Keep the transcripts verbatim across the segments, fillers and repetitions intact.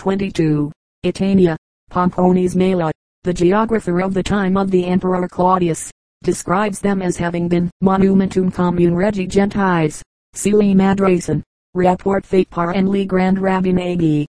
twenty-two. Itania, Pomponius Mela, the geographer of the time of the Emperor Claudius, describes them as having been monumentum commune regi gentiles, Cili Madrasan, rapport Thapar and Le Grand Rabbin A B.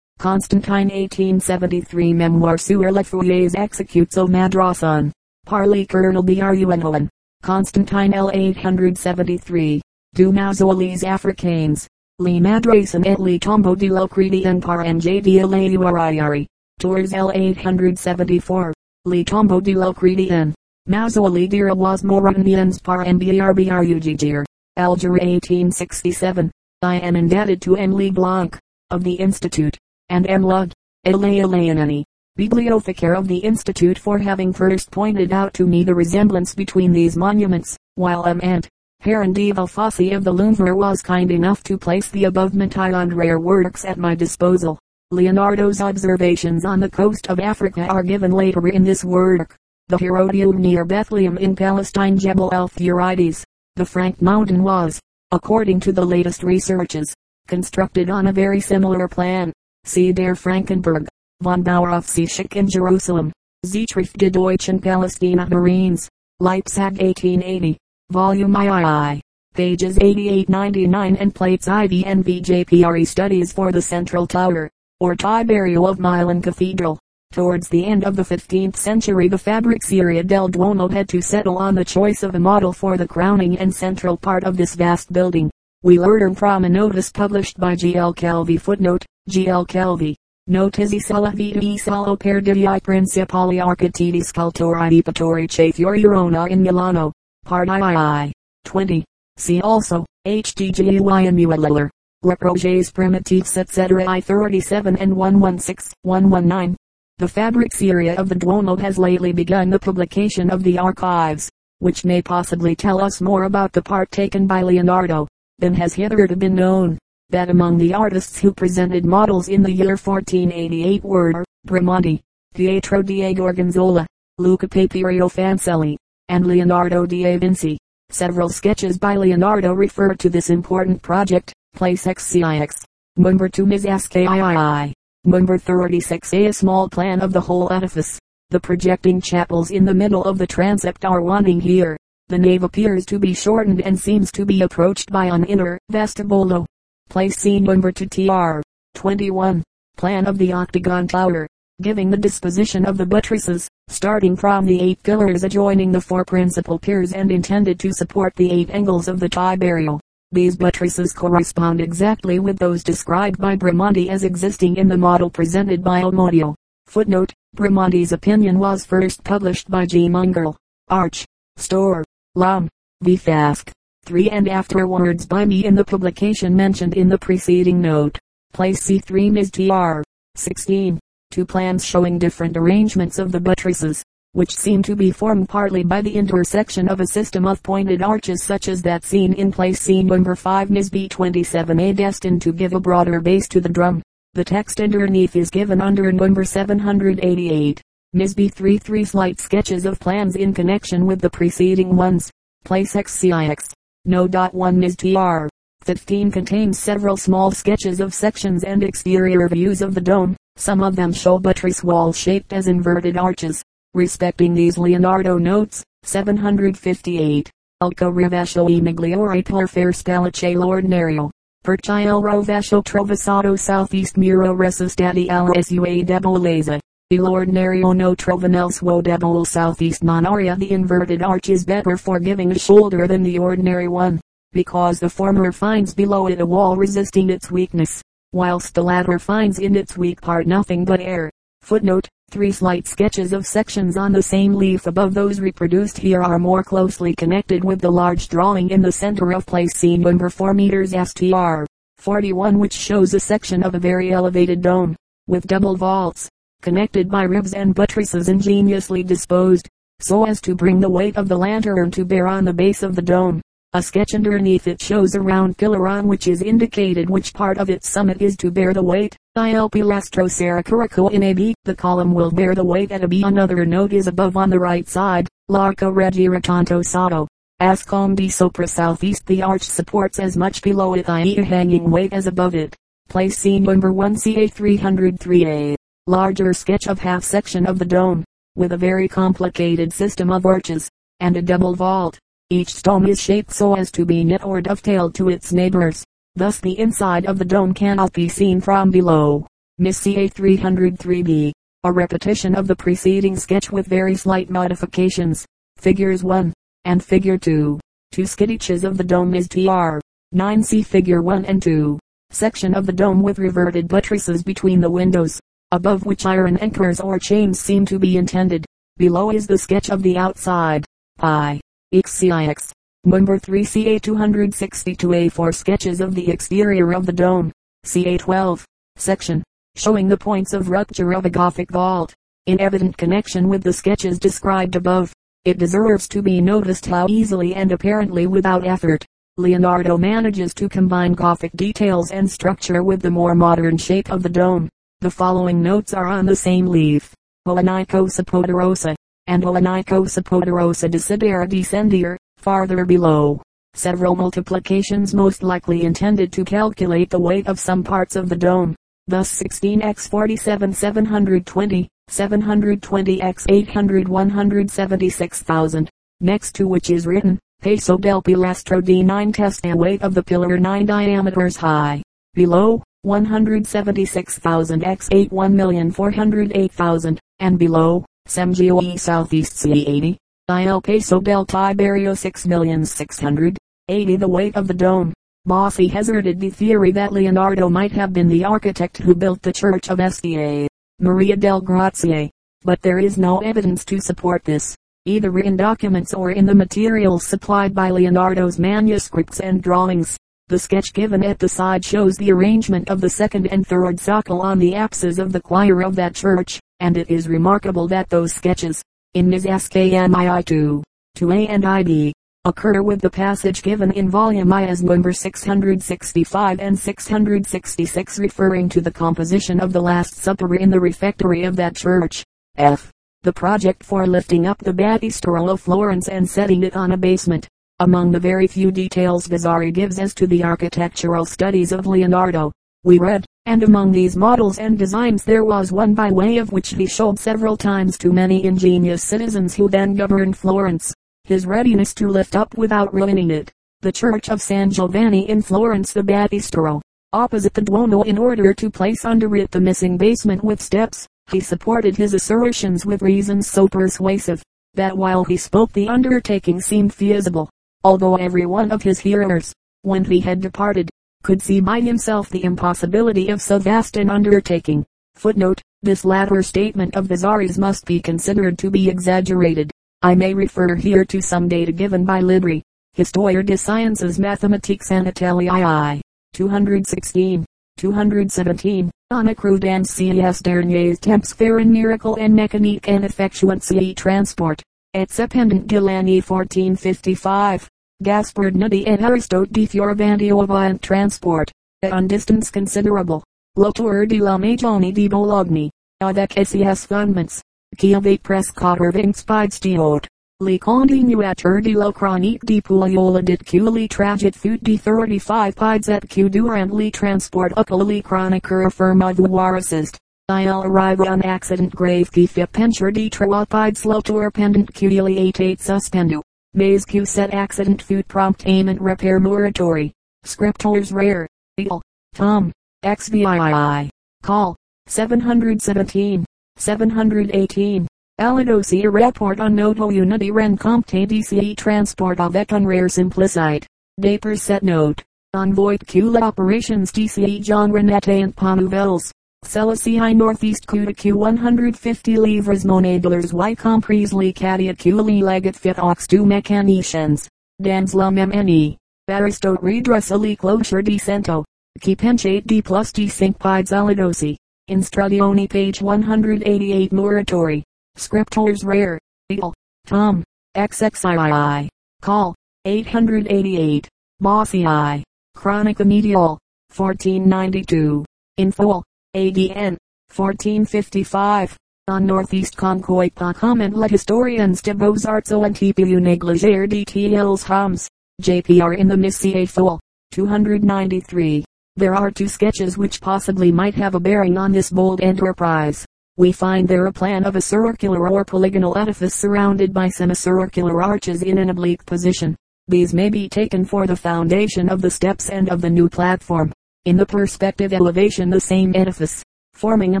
Constantine eighteen seventy-three Memoir sur les fouilles executes au Madrasan, par le Colonel B R U N Constantine L. eight seventy-three, du mausolees africains, le Madrasan et le tombeau de l'Ocrédien par N J de l'Auariari, Tours L. eight seventy-four, le tombeau de l'Ocrédien, mausolee de Awas Moronians par N B R B R U G G R, Alger eighteen sixty-seven, I am indebted to M. Le Blanc, of the Institute, and M. Lug, Elianani, bibliothicaire of the Institute for having first pointed out to me the resemblance between these monuments, while M. and Heron de Valfassi of the Louvre was kind enough to place the above-mentioned rare works at my disposal. Leonardo's observations on the coast of Africa are given later in this work. The Herodium near Bethlehem in Palestine Jebel El-Furides, the Frank Mountain was, according to the latest researches, constructed on a very similar plan. See der Frankenberg, von Bauer of Schick in Jerusalem, Zietriff de Deutsch in Palestina Marines, Leipzig eighteen eighty, Volume two, pages eighty-eight ninety-nine and plates four and V J P R E Studies for the Central Tower, or Tiberio of Milan Cathedral. Towards the end of the fifteenth century the Fabriceria del Duomo had to settle on the choice of a model for the crowning and central part of this vast building. We learn from a notice published by G L Calvi footnote, G L Calvi, Notizie sulla vita e solo per dei principali architetti scultori e pittori che fiorirona in Milano, Part two, twenty. See also, H T G U I M U L L R, Le Projets Primitifs et cetera I thirty-seven and one sixteen, one nineteen. The Fabriceria of the Duomo has lately begun the publication of the archives, which may possibly tell us more about the part taken by Leonardo than has hitherto been known. That among the artists who presented models in the year fourteen eighty-eight were Bramondi, Pietro di Gonzola, Luca Papirio Fancelli, and Leonardo da Vinci. Several sketches by Leonardo refer to this important project. Place X C I X. Number two Miss S K I I I. Number thirty-six A small plan of the whole edifice. The projecting chapels in the middle of the transept are wanting here. The nave appears to be shortened and seems to be approached by an inner vestibolo. Place C number two T R. twenty-one. Plan of the octagon tower, giving the disposition of the buttresses, starting from the eight pillars adjoining the four principal piers and intended to support the eight angles of the Tiberio. These buttresses correspond exactly with those described by Bramondi as existing in the model presented by Omodio. Footnote, Bramondi's opinion was first published by G. Mungerl, Arch. Store. Lam, V. Fasc, three and afterwards by me in the publication mentioned in the preceding note. Place C three Miss T R. sixteen. Two plans showing different arrangements of the buttresses, which seem to be formed partly by the intersection of a system of pointed arches such as that seen in place C number five Miss B twenty-seven A destined to give a broader base to the drum. The text underneath is given under number seven hundred eighty-eight. Miss B thirty-three slight sketches of plans in connection with the preceding ones. Place X C I X. No.one Miss T R. fifteen contains several small sketches of sections and exterior views of the dome. Some of them show buttress walls shaped as inverted arches. Respecting these Leonardo notes, seven hundred fifty-eight. Alco rivascio e migliore per far spalace l'ordinario. Perciò rovescio trovasato southeast muro resistati alla sua debolezza. The ordinario no trovanel suo debole southeast monaria. The inverted arch is better for giving a shoulder than the ordinary one, because the former finds below it a wall resisting its weakness, whilst the latter finds in its weak part nothing but air. Footnote, three slight sketches of sections on the same leaf above those reproduced here are more closely connected with the large drawing in the center of place C number four Meters S T R. forty-one which shows a section of a very elevated dome, with double vaults, connected by ribs and buttresses ingeniously disposed, so as to bring the weight of the lantern to bear on the base of the dome. A sketch underneath it shows a round pillar on which is indicated which part of its summit is to bear the weight. Il pilastro sarà curato in A B, the column will bear the weight at A B. Another note is above on the right side, l'arco regira tanto sotto, as come di sopra southeast. The arch supports as much below it, that is a hanging weight, as above it. Place scene number one, C A three hundred three A. Larger sketch of half section of the dome, with a very complicated system of arches, and a double vault. Each stone is shaped so as to be knit or dovetailed to its neighbors. Thus the inside of the dome cannot be seen from below. Miss C A three hundred three B. A repetition of the preceding sketch with very slight modifications. Figures one and figure two. Two sketches of the dome is T R. nine C figure one and two. Section of the dome with reverted buttresses between the windows, above which iron anchors or chains seem to be intended. Below is the sketch of the outside. Pi. X C I X. Number three, C A two hundred sixty-two A. Four sketches of the exterior of the dome. C A twelve. Section. Showing the points of rupture of a Gothic vault. In evident connection with the sketches described above, it deserves to be noticed how easily and apparently without effort, Leonardo manages to combine Gothic details and structure with the more modern shape of the dome. The following notes are on the same leaf. Oanicosa poderosa, and Oanicosa poderosa decidere descendier, farther below. Several multiplications most likely intended to calculate the weight of some parts of the dome. Thus sixteen by forty-seven seven hundred twenty, seven hundred twenty by eight hundred one hundred seventy-six thousand, next to which is written, Peso del pilastro D nine testa weight of the pillar nine diameters high. Below, one hundred seventy-six thousand x eight one million four hundred eight thousand, and below, Semgioe southeast C eighty, il peso del Tiberio six million six hundred eighty. The weight of the dome. Bossi hazarded the theory that Leonardo might have been the architect who built the church of Sta. Maria del Grazie, but there is no evidence to support this, either in documents or in the materials supplied by Leonardo's manuscripts and drawings. The sketch given at the side shows the arrangement of the second and third socle on the apses of the choir of that church, and it is remarkable that those sketches, in N I S K M I I two, two A and I B, occur with the passage given in volume I as number six hundred sixty-five and six hundred sixty-six, referring to the composition of the Last Supper in the refectory of that church. F. The project for lifting up the Battistero of Florence and setting it on a basement. Among the very few details Vasari gives as to the architectural studies of Leonardo, we read, and among these models and designs there was one by way of which he showed several times to many ingenious citizens who then governed Florence, his readiness to lift up without ruining it, the church of San Giovanni in Florence, the Battistero, opposite the Duomo, in order to place under it the missing basement with steps. He supported his assertions with reasons so persuasive, that while he spoke the undertaking seemed feasible, although every one of his hearers, when he had departed, could see by himself the impossibility of so vast an undertaking. Footnote, this latter statement of Vasari's must be considered to be exaggerated. I may refer here to some data given by Libri, Histoire des Sciences Mathématiques en Italie, I I, two hundred sixteen, two hundred seventeen, on accrued and C S derniers temps faire miracle and mécanique en effectuant C E transport, et cependant de l'année fourteen fifty-five, Gasperd Nadi et Aristote de Fiorbantiova en transport, et on distance considerable, l'auteur de la Magione de Bologna, avec S E S fondements, qui avait presque quatre-vingt-dix-huit, le continuateur de la chronique de Pouliola dit que le trajet fut de thirty-five pieds et que durant le transport auquel le chroniqueur affirme avoir assisté, il arriva un accident grave qui fit pencher de trois pieds l'auteur pendant que il était suspendu, mais que cet accident fut promptement repair moratori. Scriptors rare, il, Tom, X V I I I, call, seven hundred seventeen. seven hundred eighteen. Alidosi report on noto unity rencompte D C E transport avec un rare simplicite. Dapper set note. On void Q operations D C E John Renette and Ponouvels. Celestii northeast Q to Q one hundred fifty livres monadolars y compris le cadia Q le legat fit aux du mechanicians. Dans la même ne. Aristote redressa le closure de cento. Qui penchate de plus de cinq pides alidosi. Instruzioni page one hundred eighty-eight moratori. Scriptors rare, il, Tom, X X I I I, call, eight hundred eighty-eight, Bossi I, Chronica Medial, fourteen ninety-two, Infol, A D N, fourteen fifty-five, on northeast concoit pa comment let historians de beaux-arts ont pu négliger des tels homs, J P R in the Missy A. Fool, two hundred ninety-three, There are two sketches which possibly might have a bearing on this bold enterprise. We find there a plan of a circular or polygonal edifice surrounded by semicircular arches in an oblique position. These may be taken for the foundation of the steps and of the new platform. In the perspective elevation the same edifice, forming a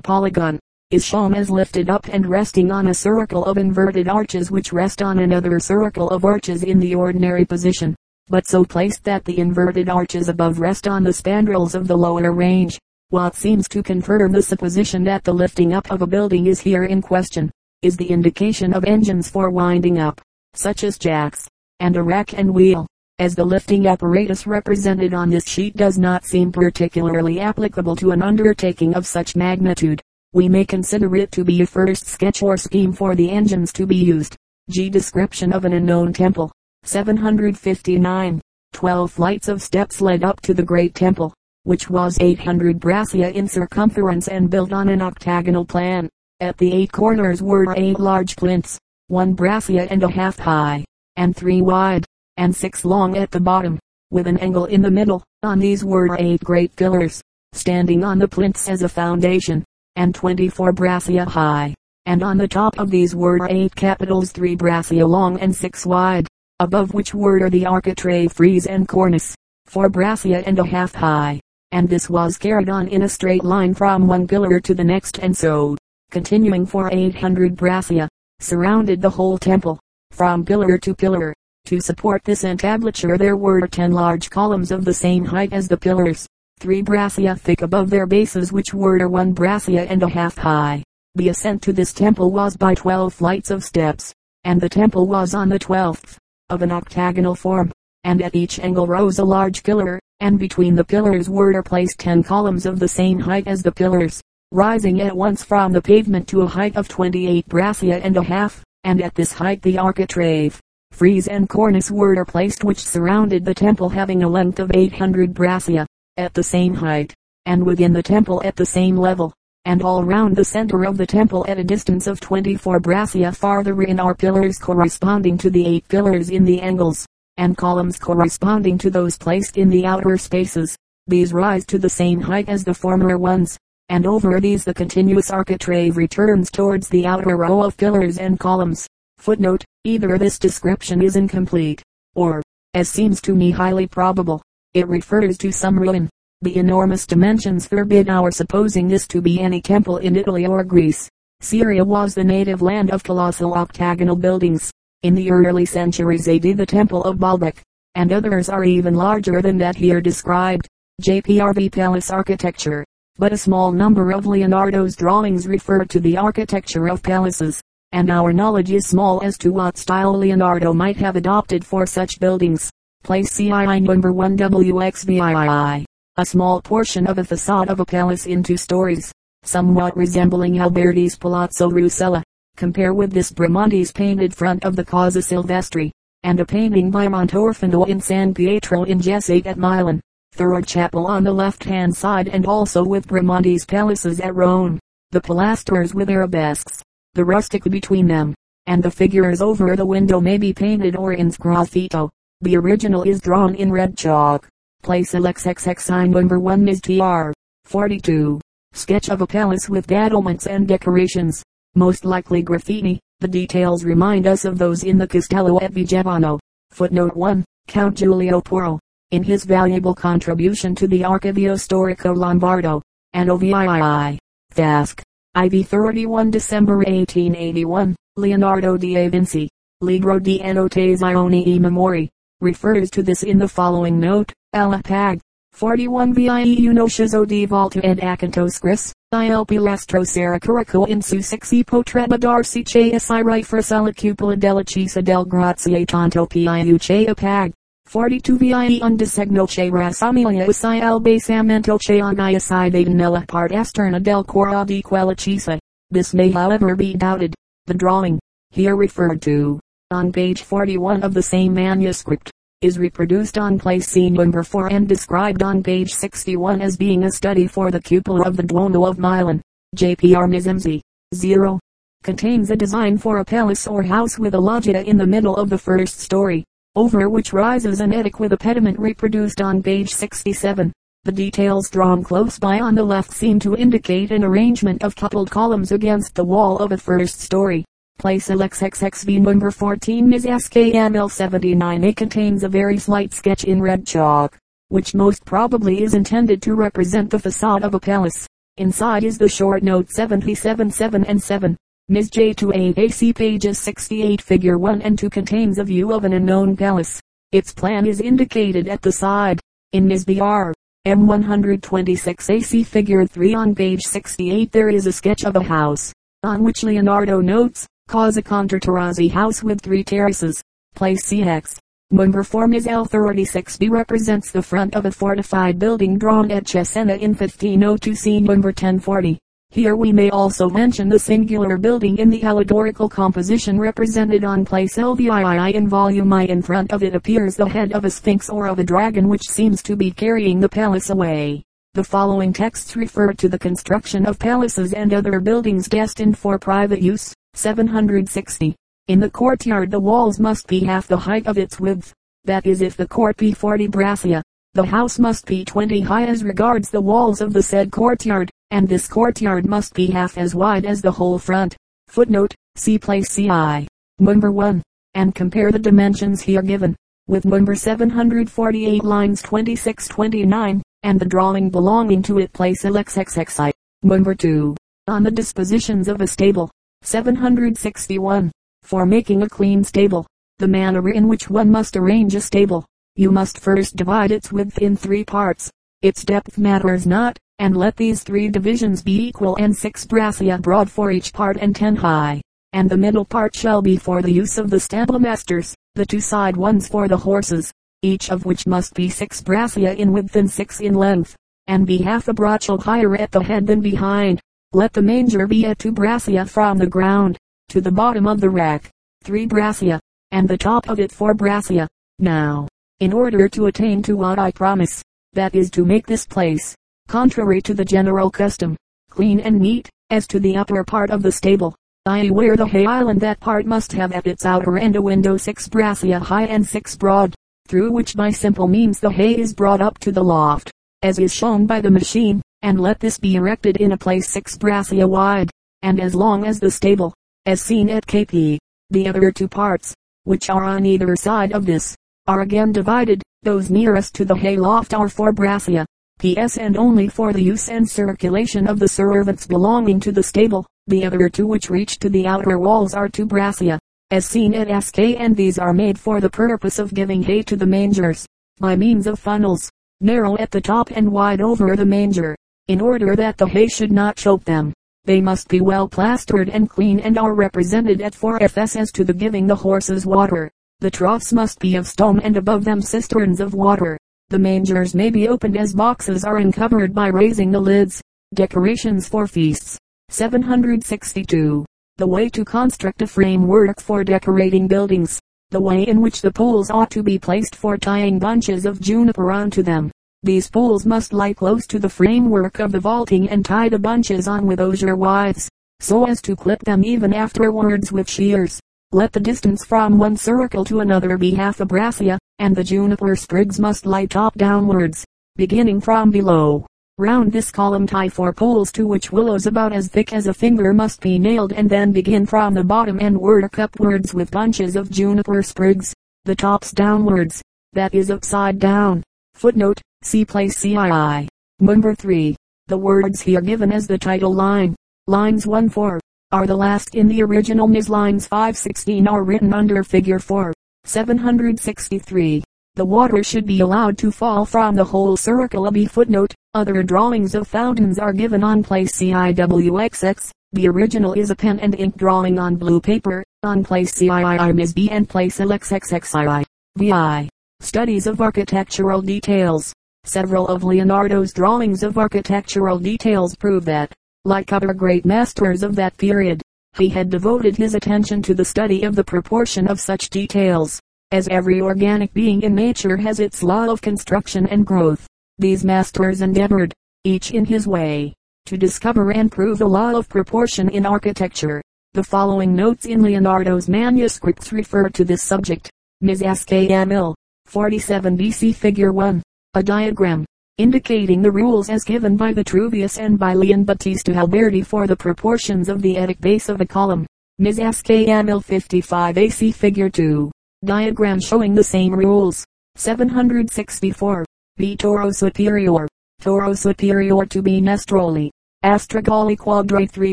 polygon, is shown as lifted up and resting on a circle of inverted arches which rest on another circle of arches in the ordinary position, but so placed that the inverted arches above rest on the spandrils of the lower range. What seems to confirm the supposition that the lifting up of a building is here in question, is the indication of engines for winding up, such as jacks, and a rack and wheel, as the lifting apparatus represented on this sheet does not seem particularly applicable to an undertaking of such magnitude. We may consider it to be a first sketch or scheme for the engines to be used. G. Description of an unknown temple. seven hundred fifty-nine. Twelve flights of steps led up to the great temple, which was eight hundred braccia in circumference and built on an octagonal plan. At the eight corners were eight large plinths, one braccia and a half high, and three wide, and six long at the bottom, with an angle in the middle. On these were eight great pillars, standing on the plinths as a foundation, and twenty-four braccia high, and on the top of these were eight capitals, three braccia long and six wide, above which were the architrave frieze and cornice, four braccia and a half high, and this was carried on in a straight line from one pillar to the next, and so, continuing for eight hundred braccia, surrounded the whole temple, from pillar to pillar. To support this entablature there were ten large columns of the same height as the pillars, three braccia thick above their bases, which were one braccia and a half high. The ascent to this temple was by twelve flights of steps, and the temple was on the twelfth, of an octagonal form, and at each angle rose a large pillar, and between the pillars were placed ten columns of the same height as the pillars, rising at once from the pavement to a height of twenty-eight braccia and a half, and at this height the architrave, frieze and cornice were placed, which surrounded the temple, having a length of eight hundred braccia, at the same height, and within the temple at the same level, and all round the center of the temple at a distance of twenty-four braccia farther in are pillars corresponding to the eight pillars in the angles, and columns corresponding to those placed in the outer spaces. These rise to the same height as the former ones, and over these the continuous architrave returns towards the outer row of pillars and columns. Footnote, either this description is incomplete, or, as seems to me highly probable, it refers to some ruin. The enormous dimensions forbid our supposing this to be any temple in Italy or Greece. Syria was the native land of colossal octagonal buildings. In the early centuries A D the temple of Baalbek, and others are even larger than that here described. J P R V Palace architecture. But a small number of Leonardo's drawings refer to the architecture of palaces, and our knowledge is small as to what style Leonardo might have adopted for such buildings. Place C I I number one W X V I I. A small portion of a facade of a palace in two stories, somewhat resembling Alberti's Palazzo Rucellai. Compare with this Bramonti's painted front of the Casa Silvestri, and a painting by Montorfano in San Pietro in Gessate at Milan. Third chapel on the left-hand side, and also with Bramonti's palaces at Rome. The pilasters with arabesques, the rustic between them, and the figures over the window may be painted or in sgraffito. The original is drawn in red chalk. Place L X X X sign number one is T R. forty-two. Sketch of a palace with battlements and decorations. Most likely graffiti. The details remind us of those in the Castello at Vigevano. Footnote one. Count Giulio Porro, in his valuable contribution to the Archivio Storico Lombardo, and O V I I I, Fasc. four thirty-one December eighteen eighty-one, Leonardo da Vinci, Libro di Annotazioni e Memorie, refers to this in the following note. Alla Pag. forty-one Vieu noceso di volta ed accanto scris, il pilastro sarà curato in su sexi potrebbe darsi che rifra sulla cupola della chiesa del Grazie tanto più che a Pag. forty-two Vieu undisegno che rassomiglia si al basamento che ogni side nella part esterna del coro di quella chiesa. This may however be doubted. The drawing, here referred to, on page forty-one of the same manuscript, is reproduced on place C number four and described on page sixty-one as being a study for the cupola of the Duomo of Milan. J P. Armizemzi. zero. Contains a design for a palace or house with a loggia in the middle of the first story, over which rises an attic with a pediment reproduced on page sixty-seven. The details drawn close by on the left seem to indicate an arrangement of coupled columns against the wall of a first story. Place L X X X V number fourteen is S K M L seventy-nine. It contains a very slight sketch in red chalk, which most probably is intended to represent the facade of a palace. Inside is the short note seventy-seven seven and seven. Miz J twenty-eight A C pages sixty-eight. Figure one and two contains a view of an unknown palace. Its plan is indicated at the side. In Miz B R M one twenty-six A C figure three on page sixty-eight there is a sketch of a house, on which Leonardo notes, cause a contratterrazi house with three terraces. Place C X. Number form is L thirty-six B represents the front of a fortified building drawn at Cesena in fifteen oh two. C. Number ten forty. Here we may also mention the singular building in the allegorical composition represented on place L V I I in volume I. In front of it appears the head of a sphinx or of a dragon which seems to be carrying the palace away. The following texts refer to the construction of palaces and other buildings destined for private use. seven hundred sixty. In the courtyard the walls must be half the height of its width, that is if the court be forty braccia. The house must be twenty high as regards the walls of the said courtyard, and this courtyard must be half as wide as the whole front. Footnote, see place C I. Number one, and compare the dimensions here given, with number seven hundred forty-eight lines twenty-six twenty-nine, and the drawing belonging to it. Place L X X X I. Number two, on the dispositions of a stable. seven hundred sixty-one. For making a clean stable, the manner in which one must arrange a stable, you must first divide its width in three parts, its depth matters not, and let these three divisions be equal and six braccia broad for each part and ten high, and the middle part shall be for the use of the stablemasters, the two side ones for the horses, each of which must be six braccia in width and six in length, and be half a braccio higher at the head than behind. Let the manger be at two braccia from the ground, to the bottom of the rack, three braccia, and the top of it four braccia. Now, in order to attain to what I promise, that is to make this place, contrary to the general custom, clean and neat, as to the upper part of the stable, that is where the hay island, that part must have at its outer end a window six braccia high and six broad, through which by simple means the hay is brought up to the loft, as is shown by the machine, and let this be erected in a place six braccia wide, and as long as the stable, as seen at K P. The other two parts, which are on either side of this, are again divided, those nearest to the hay loft are four braccia, P S and only for the use and circulation of the servants belonging to the stable. The other two which reach to the outer walls are two braccia, as seen at S K, and these are made for the purpose of giving hay to the mangers, by means of funnels, narrow at the top and wide over the manger, in order that the hay should not choke them. They must be well plastered and clean and are represented at four F S as to the giving the horses water. The troughs must be of stone and above them cisterns of water. The mangers may be opened as boxes are uncovered by raising the lids. Decorations for feasts. seven hundred sixty-two. The way to construct a framework for decorating buildings. The way in which the poles ought to be placed for tying bunches of juniper onto them. These poles must lie close to the framework of the vaulting and tie the bunches on with osier withes, so as to clip them even afterwards with shears. Let the distance from one circle to another be half a braccia, and the juniper sprigs must lie top downwards, beginning from below. Round this column tie four poles to which willows about as thick as a finger must be nailed, and then begin from the bottom and work upwards with bunches of juniper sprigs, the tops downwards, that is upside down. Footnote, see place C I I. Number three. The words here given as the title line, lines one to four, are the last in the original. Miz Lines five sixteen are written under figure four. seven hundred sixty-three. The water should be allowed to fall from the whole circle. B. Footnote, other drawings of fountains are given on place C I W X X. The original is a pen and ink drawing on blue paper, on place C I I I Miz B and place L X X X I I. V I. Studies of architectural details. Several of Leonardo's drawings of architectural details prove that, like other great masters of that period, he had devoted his attention to the study of the proportion of such details. As every organic being in nature has its law of construction and growth, these masters endeavored, each in his way, to discover and prove the law of proportion in architecture. The following notes in Leonardo's manuscripts refer to this subject. Miz S K M L forty-seven B C figure one. A diagram, indicating the rules as given by Vitruvius and by Leon Battista Alberti for the proportions of the attic base of a column. M I S S K M L fifty-five A C Figure two. Diagram showing the same rules. seven hundred sixty-four. B. Toro Superior. Toro Superior to B. Nestroli. Astragoli Quadri three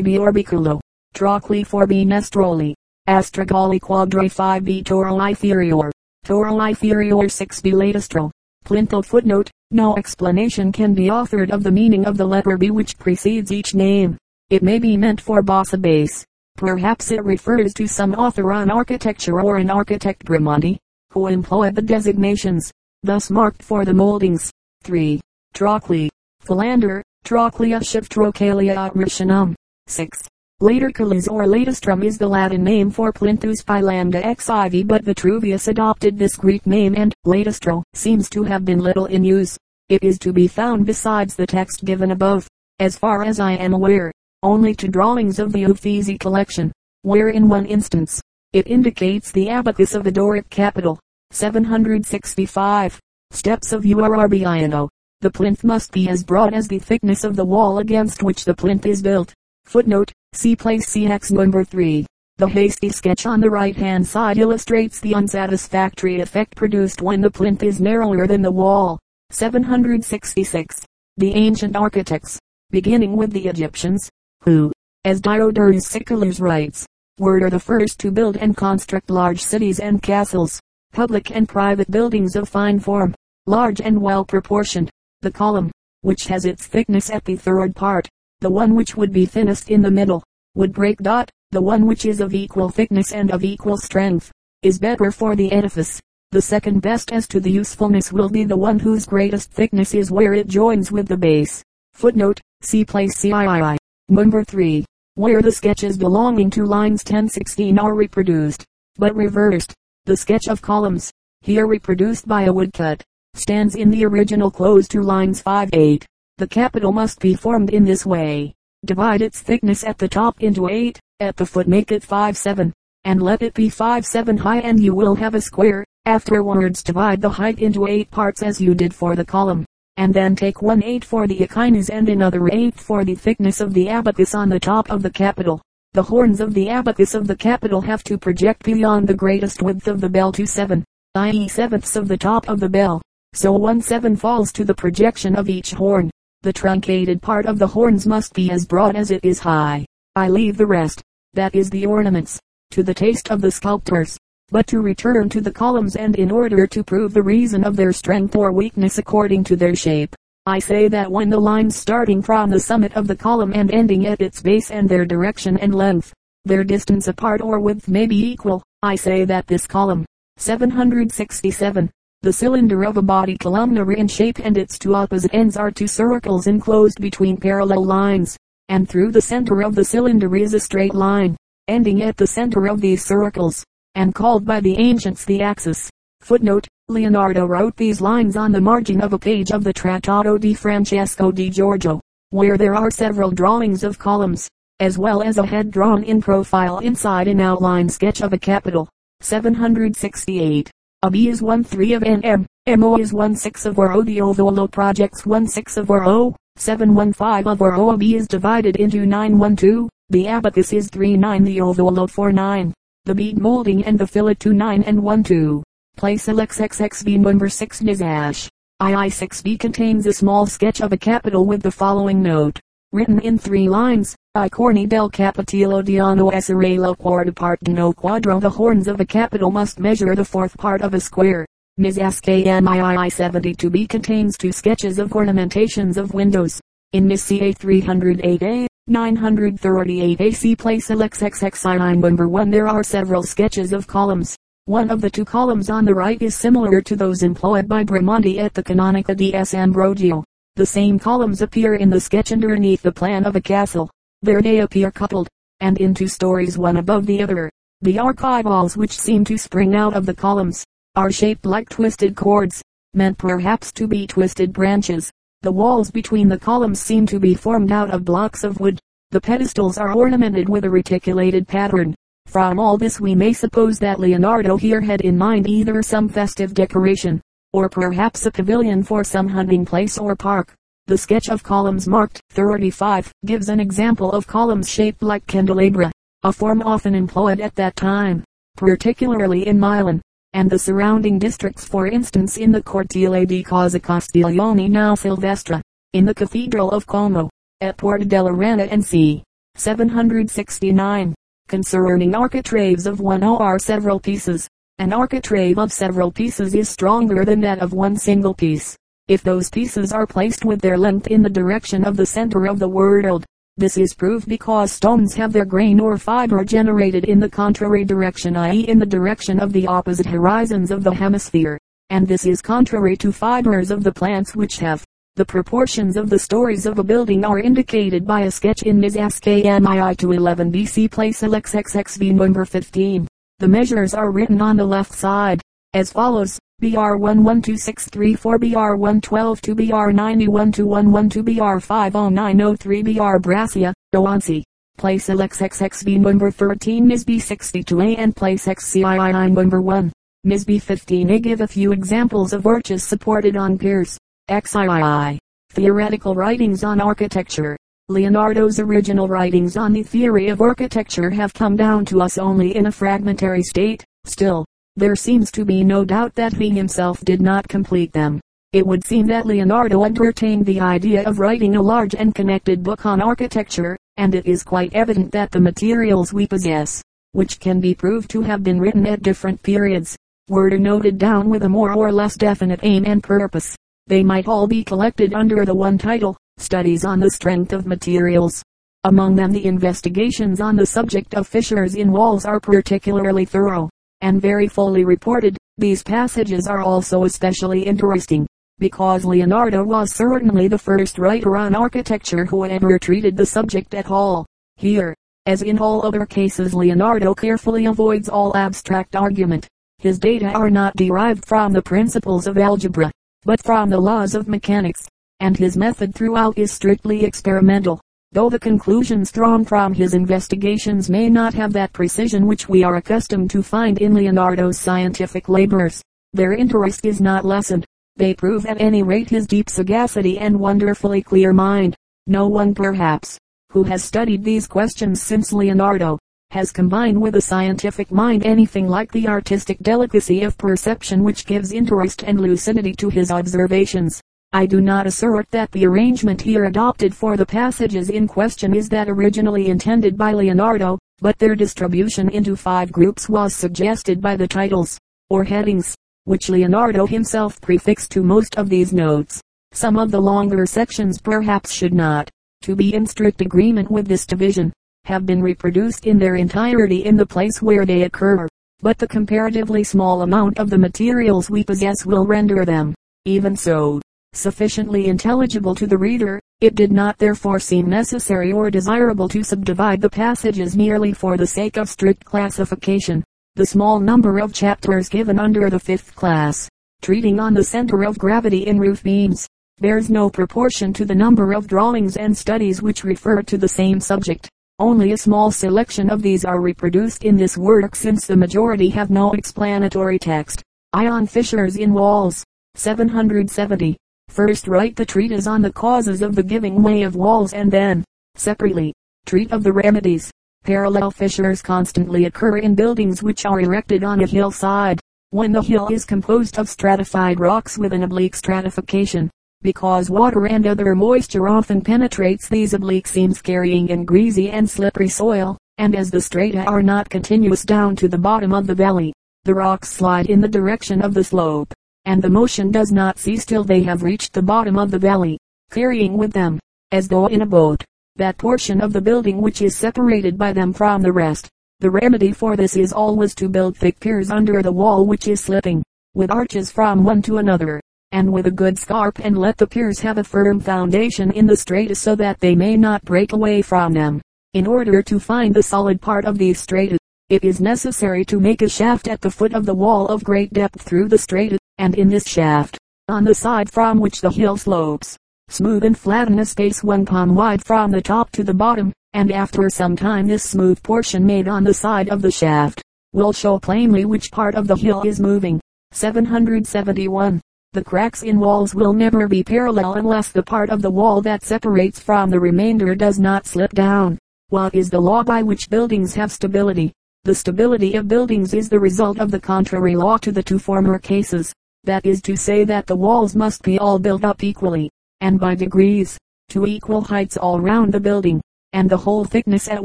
B. Orbiculo. Trocli four B. Nestroli. Astragoli Quadri five B. Toro Inferior. Toro Inferior six B. Latestro. Plinto footnote. No explanation can be offered of the meaning of the letter B which precedes each name. It may be meant for bossa base. Perhaps it refers to some author on architecture or an architect Bramondi, who employed the designations, thus marked for the moldings. three. Trochlea. Philander, Trochlea Shiftrocalia Rishanum. six. Laterculus or Latestrum is the Latin name for Plinthus Pilanda xiv, but Vitruvius adopted this Greek name and Latestro seems to have been little in use. It is to be found besides the text given above, as far as I am aware, only to drawings of the Uffizi collection, where in one instance, it indicates the abacus of a Doric capital. seven hundred sixty-five. Steps of Urarbiano. The plinth must be as broad as the thickness of the wall against which the plinth is built. Footnote, see place C X number three. The hasty sketch on the right-hand side illustrates the unsatisfactory effect produced when the plinth is narrower than the wall. seven hundred sixty-six. The ancient architects, beginning with the Egyptians, who, as Diodorus Siculus writes, were the first to build and construct large cities and castles, public and private buildings of fine form, large and well proportioned. The column, which has its thickness at the third part, the one which would be thinnest in the middle, would break. The one which is of equal thickness and of equal strength, is better for the edifice. The second best as to the usefulness will be the one whose greatest thickness is where it joins with the base. Footnote, see place C I I. Number three, where the sketches belonging to lines ten sixteen are reproduced, but reversed. The sketch of columns, here reproduced by a woodcut, stands in the original close to lines five eight. The capital must be formed in this way. Divide its thickness at the top into eight, at the foot make it five seven, and let it be five seven high and you will have a square. Afterwards divide the height into eight parts as you did for the column, and then take one eighth for the echinus and another eighth for the thickness of the abacus on the top of the capital. The horns of the abacus of the capital have to project beyond the greatest width of the bell to seven, that is sevenths of the top of the bell, so one seven falls to the projection of each horn. The truncated part of the horns must be as broad as it is high. I leave the rest, that is the ornaments, to the taste of the sculptors. But to return to the columns, and in order to prove the reason of their strength or weakness according to their shape, I say that when the lines starting from the summit of the column and ending at its base and their direction and length, their distance apart or width may be equal, I say that this column, seven hundred sixty-seven, the cylinder of a body columnar in shape and its two opposite ends are two circles enclosed between parallel lines, and through the center of the cylinder is a straight line, ending at the center of these circles, and called by the ancients the axis. Footnote, Leonardo wrote these lines on the margin of a page of the Trattato di Francesco di Giorgio, where there are several drawings of columns, as well as a head drawn in profile inside an outline sketch of a capital. seven hundred sixty-eight. A B is one three of N M, M O is one six of R O. The Ovolo projects one six of R O, seven one five of R O. A B is divided into nine one two, the abacus is three nine, the Ovolo four nine. The bead molding and the fillet two nine and one two. Place L X X X B number six Nizash. I I six B contains a small sketch of a capital with the following note, written in three lines: I corni del capitello di uno essere la quarta parte no quadro. The horns of a capital must measure the fourth part of a square. Miz S K M I I seventy-two B contains two sketches of ornamentations of windows. In Miz C A three hundred eight A, nine hundred thirty-eight A C place L X X X I I number one. There are several sketches of columns. One of the two columns on the right is similar to those employed by Bramondi at the Canonica di S. Ambrogio. The same columns appear in the sketch underneath the plan of a castle. There they appear coupled, and in two stories one above the other. The archivolles, which seem to spring out of the columns, are shaped like twisted cords, meant perhaps to be twisted branches. The walls between the columns seem to be formed out of blocks of wood. The pedestals are ornamented with a reticulated pattern. From all this we may suppose that Leonardo here had in mind either some festive decoration, or perhaps a pavilion for some hunting place or park. The sketch of columns marked thirty-five gives an example of columns shaped like candelabra, a form often employed at that time, particularly in Milan and the surrounding districts, for instance in the Cortile di Casa Castiglione now Silvestre, in the Cathedral of Como, at Porta della Rana and c. seven hundred sixty-nine. Concerning architraves of one or several pieces, an architrave of several pieces is stronger than that of one single piece, if those pieces are placed with their length in the direction of the center of the world. This is proved because stones have their grain or fiber generated in the contrary direction, that is in the direction of the opposite horizons of the hemisphere, and this is contrary to fibers of the plants which have. The proportions of the stories of a building are indicated by a sketch in Mizaskanii to eleven B C, place Alexxxv number fifteen. The measures are written on the left side, as follows: B R one one two six three four, B R one one two two, B R nine one two one one two, B R five oh nine oh three, B R Brassia, Oansi. Place Alexxxv number thirteen, N I S B sixty-two A, and place X C I I number one. N I S B fifteen A give a few examples of arches supported on piers. fifteen. Theoretical writings on architecture. Leonardo's original writings on the theory of architecture have come down to us only in a fragmentary state. Still, there seems to be no doubt that he himself did not complete them. It would seem that Leonardo entertained the idea of writing a large and connected book on architecture, and it is quite evident that the materials we possess, which can be proved to have been written at different periods, were noted down with a more or less definite aim and purpose. They might all be collected under the one title, Studies on the Strength of Materials. Among them the investigations on the subject of fissures in walls are particularly thorough, and very fully reported. These passages are also especially interesting, because Leonardo was certainly the first writer on architecture who ever treated the subject at all. Here, as in all other cases, Leonardo carefully avoids all abstract argument. His data are not derived from the principles of algebra, but from the laws of mechanics, and his method throughout is strictly experimental, though the conclusions drawn from his investigations may not have that precision which we are accustomed to find in Leonardo's scientific labors. Their interest is not lessened. They prove at any rate his deep sagacity and wonderfully clear mind. No one, perhaps, who has studied these questions since Leonardo, has combined with a scientific mind anything like the artistic delicacy of perception which gives interest and lucidity to his observations. I do not assert that the arrangement here adopted for the passages in question is that originally intended by Leonardo, but their distribution into five groups was suggested by the titles, or headings, which Leonardo himself prefixed to most of these notes. Some of the longer sections perhaps should not, to be in strict agreement with this division, have been reproduced in their entirety in the place where they occur, but the comparatively small amount of the materials we possess will render them, even so, sufficiently intelligible to the reader. It did not therefore seem necessary or desirable to subdivide the passages merely for the sake of strict classification. The small number of chapters given under the fifth class, treating on the center of gravity in roof beams, bears no proportion to the number of drawings and studies which refer to the same subject. Only a small selection of these are reproduced in this work, since the majority have no explanatory text. Ion fissures in walls, seven hundred seventy. First write the treatise on the causes of the giving way of walls, and then, separately, treat of the remedies. Parallel fissures constantly occur in buildings which are erected on a hillside, when the hill is composed of stratified rocks with an oblique stratification, because water and other moisture often penetrates these oblique seams, carrying in greasy and slippery soil, and as the strata are not continuous down to the bottom of the valley, the rocks slide in the direction of the slope, and the motion does not cease till they have reached the bottom of the valley, carrying with them, as though in a boat, that portion of the building which is separated by them from the rest. The remedy for this is always to build thick piers under the wall which is slipping, with arches from one to another, and with a good scarp, and let the piers have a firm foundation in the strata so that they may not break away from them. In order to find the solid part of these strata, it is necessary to make a shaft at the foot of the wall of great depth through the strata, and in this shaft, on the side from which the hill slopes, smooth and flatten a space one palm wide from the top to the bottom, and after some time this smooth portion made on the side of the shaft will show plainly which part of the hill is moving. seven hundred seventy-one. The cracks in walls will never be parallel unless the part of the wall that separates from the remainder does not slip down. What is the law by which buildings have stability? The stability of buildings is the result of the contrary law to the two former cases. That is to say that the walls must be all built up equally, and by degrees, to equal heights all round the building, and the whole thickness at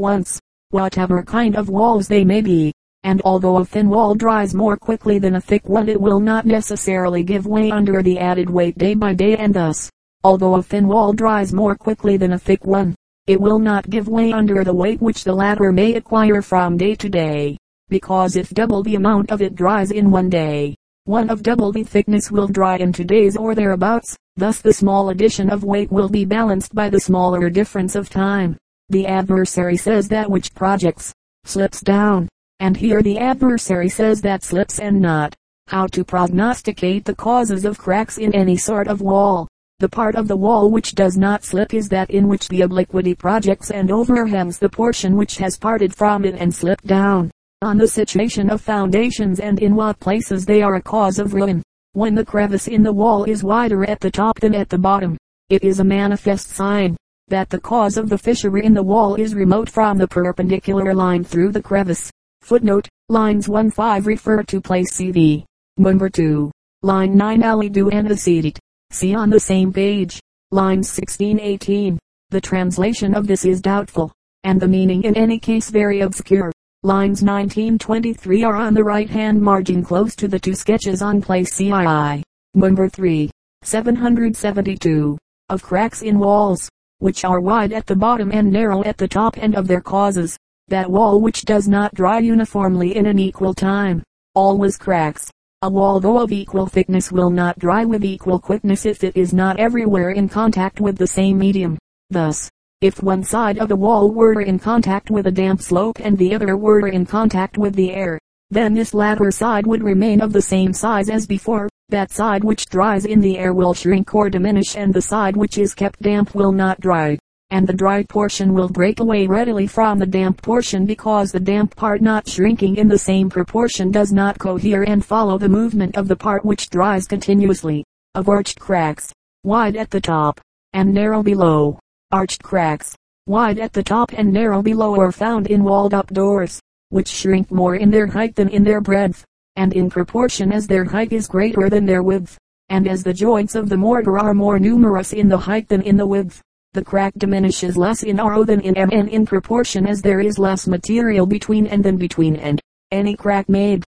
once, whatever kind of walls they may be. And although a thin wall dries more quickly than a thick one, it will not necessarily give way under the added weight day by day, and thus, although a thin wall dries more quickly than a thick one, it will not give way under the weight which the latter may acquire from day to day, because if double the amount of it dries in one day, one of double the thickness will dry in two days or thereabouts. Thus the small addition of weight will be balanced by the smaller difference of time. The adversary says that which projects, slips down, and here the adversary says that slips and not. How to prognosticate the causes of cracks in any sort of wall? The part of the wall which does not slip is that in which the obliquity projects and overhangs the portion which has parted from it and slipped down. On the situation of foundations and in what places they are a cause of ruin. When the crevice in the wall is wider at the top than at the bottom, it is a manifest sign that the cause of the fissure in the wall is remote from the perpendicular line through the crevice. Footnote, lines one to five refer to place C D. Number two. Line nine alidu and acedit. See on the same page. Lines sixteen to eighteen. The translation of this is doubtful, and the meaning in any case very obscure. Lines nineteen to twenty-three are on the right-hand margin close to the two sketches on place C I I. Number three. seven hundred seventy-two. Of cracks in walls, which are wide at the bottom and narrow at the top, and of their causes. That wall which does not dry uniformly in an equal time, always cracks. A wall though of equal thickness will not dry with equal quickness if it is not everywhere in contact with the same medium. Thus, if one side of the wall were in contact with a damp slope and the other were in contact with the air, then this latter side would remain of the same size as before. That side which dries in the air will shrink or diminish, and the side which is kept damp will not dry. And the dry portion will break away readily from the damp portion, because the damp part, not shrinking in the same proportion, does not cohere and follow the movement of the part which dries continuously. Of arched cracks, wide at the top, and narrow below. Arched cracks, wide at the top and narrow below, are found in walled-up doors, which shrink more in their height than in their breadth, and in proportion as their height is greater than their width, and as the joints of the mortar are more numerous in the height than in the width. The crack diminishes less in R O than in M, and in proportion as there is less material between and than between and. Any crack made,